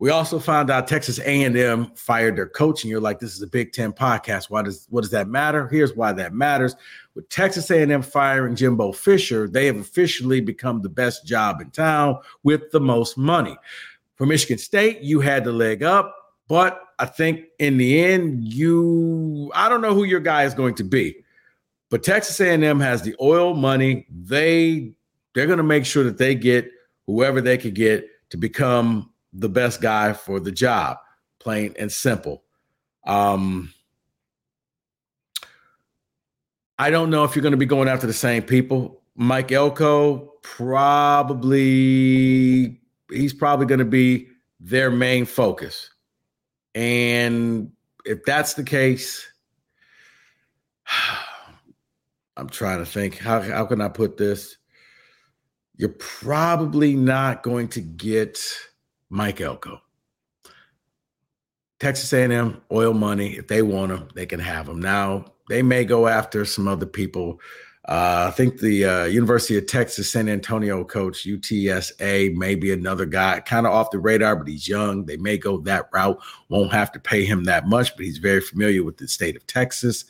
We also found out Texas A&M fired their coach, and you're like, this is a Big Ten podcast. What does that matter? Here's why that matters. With Texas A&M firing Jimbo Fisher, they have officially become the best job in town with the most money. For Michigan State, you had the leg up, but I think in the end, I don't know who your guy is going to be, but Texas A&M has the oil money. They're going to make sure that they get whoever they could get to become the best guy for the job, plain and simple. I don't know if you're going to be going after the same people. Mike Elko, he's probably going to be their main focus. And if that's the case, I'm trying to think, how can I put this? You're probably not going to get Mike Elko. Texas A&M, oil money. If they want them, they can have them. Now, they may go after some other people. I think the University of Texas San Antonio coach, UTSA, may be another guy, kind of off the radar, but he's young. They may go that route. Won't have to pay him that much, but he's very familiar with the state of Texas.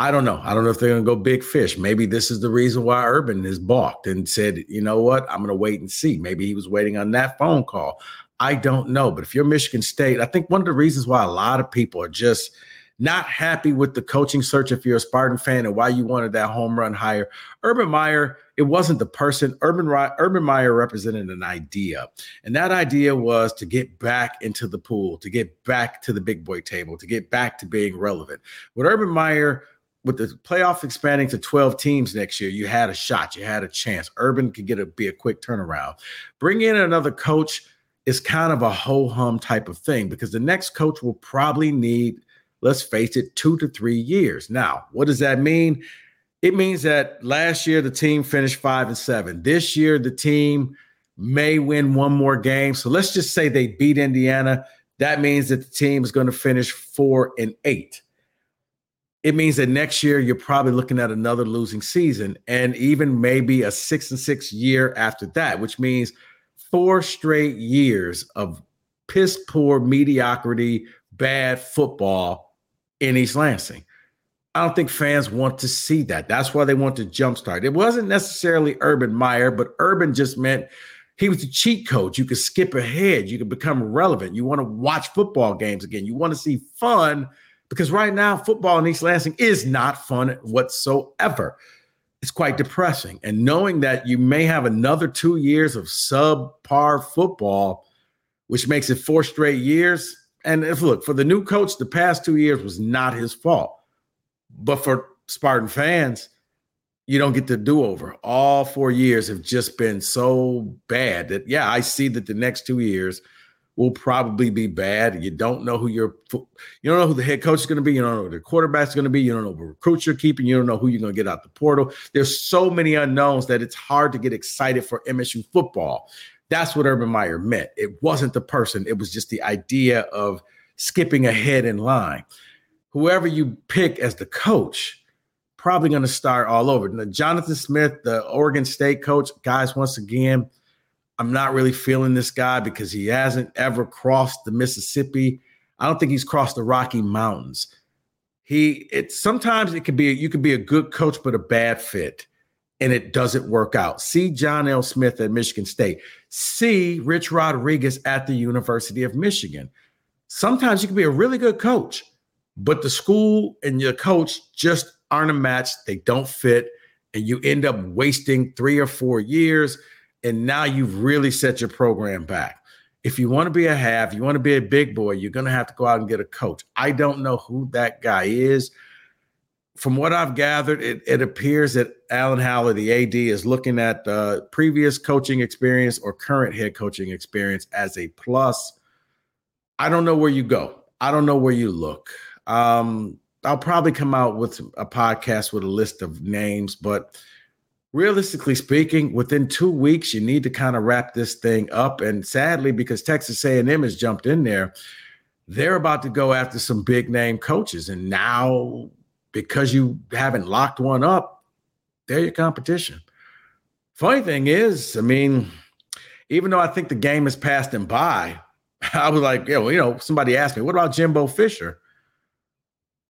I don't know. I don't know if they're going to go big fish. Maybe this is the reason why Urban is balked and said, you know what, I'm going to wait and see. Maybe he was waiting on that phone call. I don't know, but if you're Michigan State, I think one of the reasons why a lot of people are just not happy with the coaching search, if you're a Spartan fan, and why you wanted that home run hire. Urban Meyer, it wasn't the person. Urban Meyer represented an idea, and that idea was to get back into the pool, to get back to the big boy table, to get back to being relevant. With Urban Meyer, with the playoff expanding to 12 teams next year, you had a shot, you had a chance. Urban could be a quick turnaround. Bring in another coach. It's kind of a ho-hum type of thing, because the next coach will probably need, let's face it, 2 to 3 years. Now, what does that mean? It means that last year the team finished 5-7. This year the team may win one more game. So let's just say they beat Indiana. That means that the team is going to finish 4-8. It means that next year you're probably looking at another losing season, and even maybe a 6-6 year after that, which means 4 straight years of piss poor mediocrity, bad football in East Lansing. I don't think fans want to see that. That's why they want to jumpstart. It wasn't necessarily Urban Meyer, but Urban just meant he was the cheat coach. You could skip ahead. You could become relevant. You want to watch football games again. You want to see fun, because right now football in East Lansing is not fun whatsoever. It's quite depressing. And knowing that you may have another 2 years of subpar football, which makes it 4 straight years. And if look, for the new coach, the past 2 years was not his fault. But for Spartan fans, you don't get the do-over. All 4 years have just been so bad that, yeah, I see that the next 2 years will probably be bad. You don't know you don't know who the head coach is going to be. You don't know who the quarterback's going to be. You don't know what recruits you're keeping. You don't know who you're going to get out the portal. There's so many unknowns that it's hard to get excited for MSU football. That's what Urban Meyer meant. It wasn't the person. It was just the idea of skipping ahead in line. Whoever you pick as the coach, probably going to start all over. Now, Jonathan Smith, the Oregon State coach, guys, once again, I'm not really feeling this guy because he hasn't ever crossed the Mississippi. I don't think he's crossed the Rocky Mountains. Sometimes it could be, you could be a good coach, but a bad fit, and it doesn't work out. See John L. Smith at Michigan State. See Rich Rodriguez at the University of Michigan. Sometimes you can be a really good coach, but the school and your coach just aren't a match. They don't fit, and you end up wasting 3 or 4 years. and now you've really set your program back. If you want to be a half, you want to be a big boy, you're going to have to go out and get a coach. I don't know who that guy is. From what I've gathered, it appears that Alan Haller, the AD, is looking at previous coaching experience or current head coaching experience as a plus. I don't know where you go. I don't know where you look. I'll probably come out with a podcast with a list of names, but realistically speaking, within 2 weeks, you need to kind of wrap this thing up. And sadly, because Texas A&M has jumped in there, they're about to go after some big name coaches. And now, because you haven't locked one up, they're your competition. Funny thing is, I mean, even though I think the game has passed them by, I was like, somebody asked me, what about Jimbo Fisher?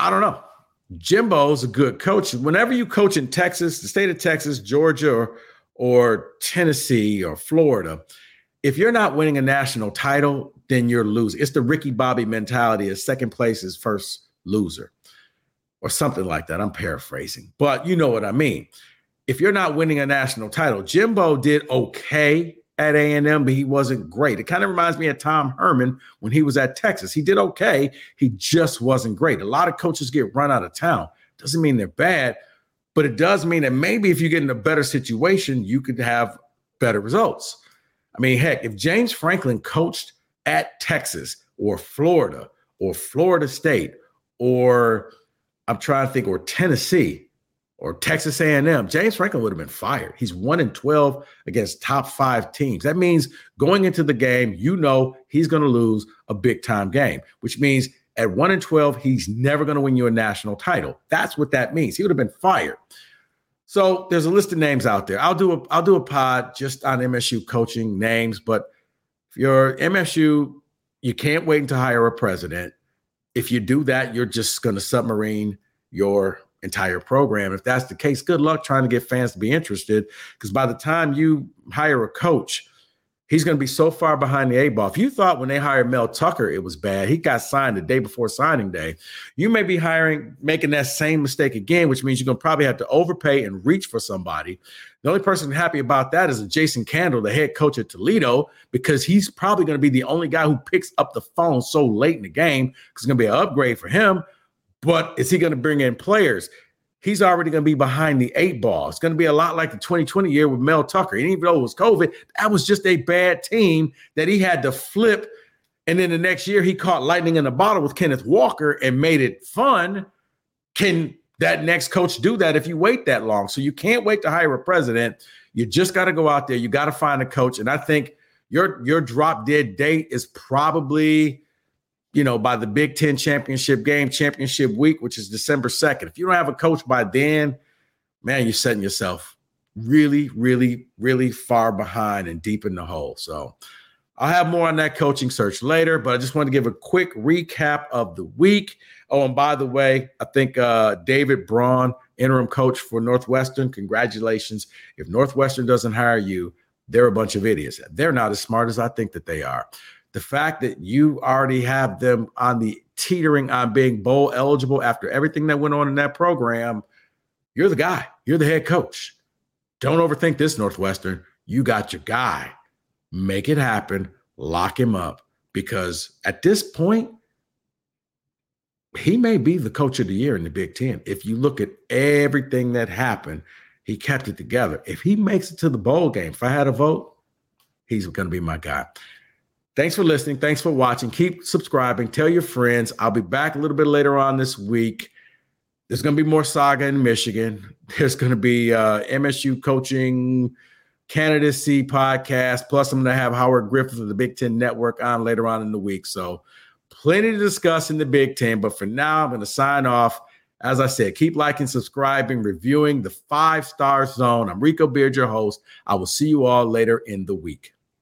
I don't know. Jimbo's a good coach. Whenever you coach in Texas, the state of Texas, Georgia, or Tennessee or Florida, if you're not winning a national title, then you're losing. It's the Ricky Bobby mentality of second place is first loser or something like that. I'm paraphrasing, but you know what I mean. If you're not winning a national title, Jimbo did okay at A&M, but he wasn't great. It kind of reminds me of Tom Herman when he was at Texas. He did okay. He just wasn't great. A lot of coaches get run out of town. Doesn't mean they're bad, but it does mean that maybe if you get in a better situation, you could have better results. I mean, heck, if James Franklin coached at Texas or Florida State or Tennessee, or Texas A&M, James Franklin would have been fired. He's 1-12 against top five teams. That means going into the game, you know he's going to lose a big-time game, which means at 1-12, he's never going to win you a national title. That's what that means. He would have been fired. So there's a list of names out there. I'll do a pod just on MSU coaching names, but if you're MSU, you can't wait to hire a president. If you do that, you're just going to submarine your entire program. If that's the case, good luck trying to get fans to be interested, because by the time you hire a coach, he's going to be so far behind the eight ball. If you thought when they hired Mel Tucker it was bad, he got signed the day before signing day, you may be making that same mistake again, which means you're going to probably have to overpay and reach for somebody. The only person happy about that is Jason Candle, the head coach at Toledo, because he's probably going to be the only guy who picks up the phone so late in the game, because it's going to be an upgrade for him. But is he going to bring in players? He's already going to be behind the eight ball. It's going to be a lot like the 2020 year with Mel Tucker. And even though it was COVID, that was just a bad team that he had to flip. And then the next year he caught lightning in a bottle with Kenneth Walker and made it fun. Can that next coach do that if you wait that long? So you can't wait to hire a president. You just got to go out there. You got to find a coach. And I think your drop dead date is probably – by the Big Ten championship game, championship week, which is December 2nd. If you don't have a coach by then, man, you're setting yourself really, really, really far behind and deep in the hole. So I'll have more on that coaching search later, but I just wanted to give a quick recap of the week. Oh, and by the way, I think David Braun, interim coach for Northwestern, congratulations. If Northwestern doesn't hire you, they're a bunch of idiots. They're not as smart as I think that they are. The fact that you already have them on the teetering on being bowl eligible after everything that went on in that program, you're the guy. You're the head coach. Don't overthink this, Northwestern. You got your guy. Make it happen. Lock him up. Because at this point, he may be the coach of the year in the Big Ten. If you look at everything that happened, he kept it together. If he makes it to the bowl game, if I had a vote, he's going to be my guy. Thanks for listening. Thanks for watching. Keep subscribing. Tell your friends. I'll be back a little bit later on this week. There's going to be more saga in Michigan. There's going to be MSU coaching candidacy podcast. Plus, I'm going to have Howard Griffith of the Big Ten Network on later on in the week. So plenty to discuss in the Big Ten. But for now, I'm going to sign off As I said, keep liking, subscribing, reviewing the Five Star Zone. I'm Rico Beard, your host. I will see you all later in the week.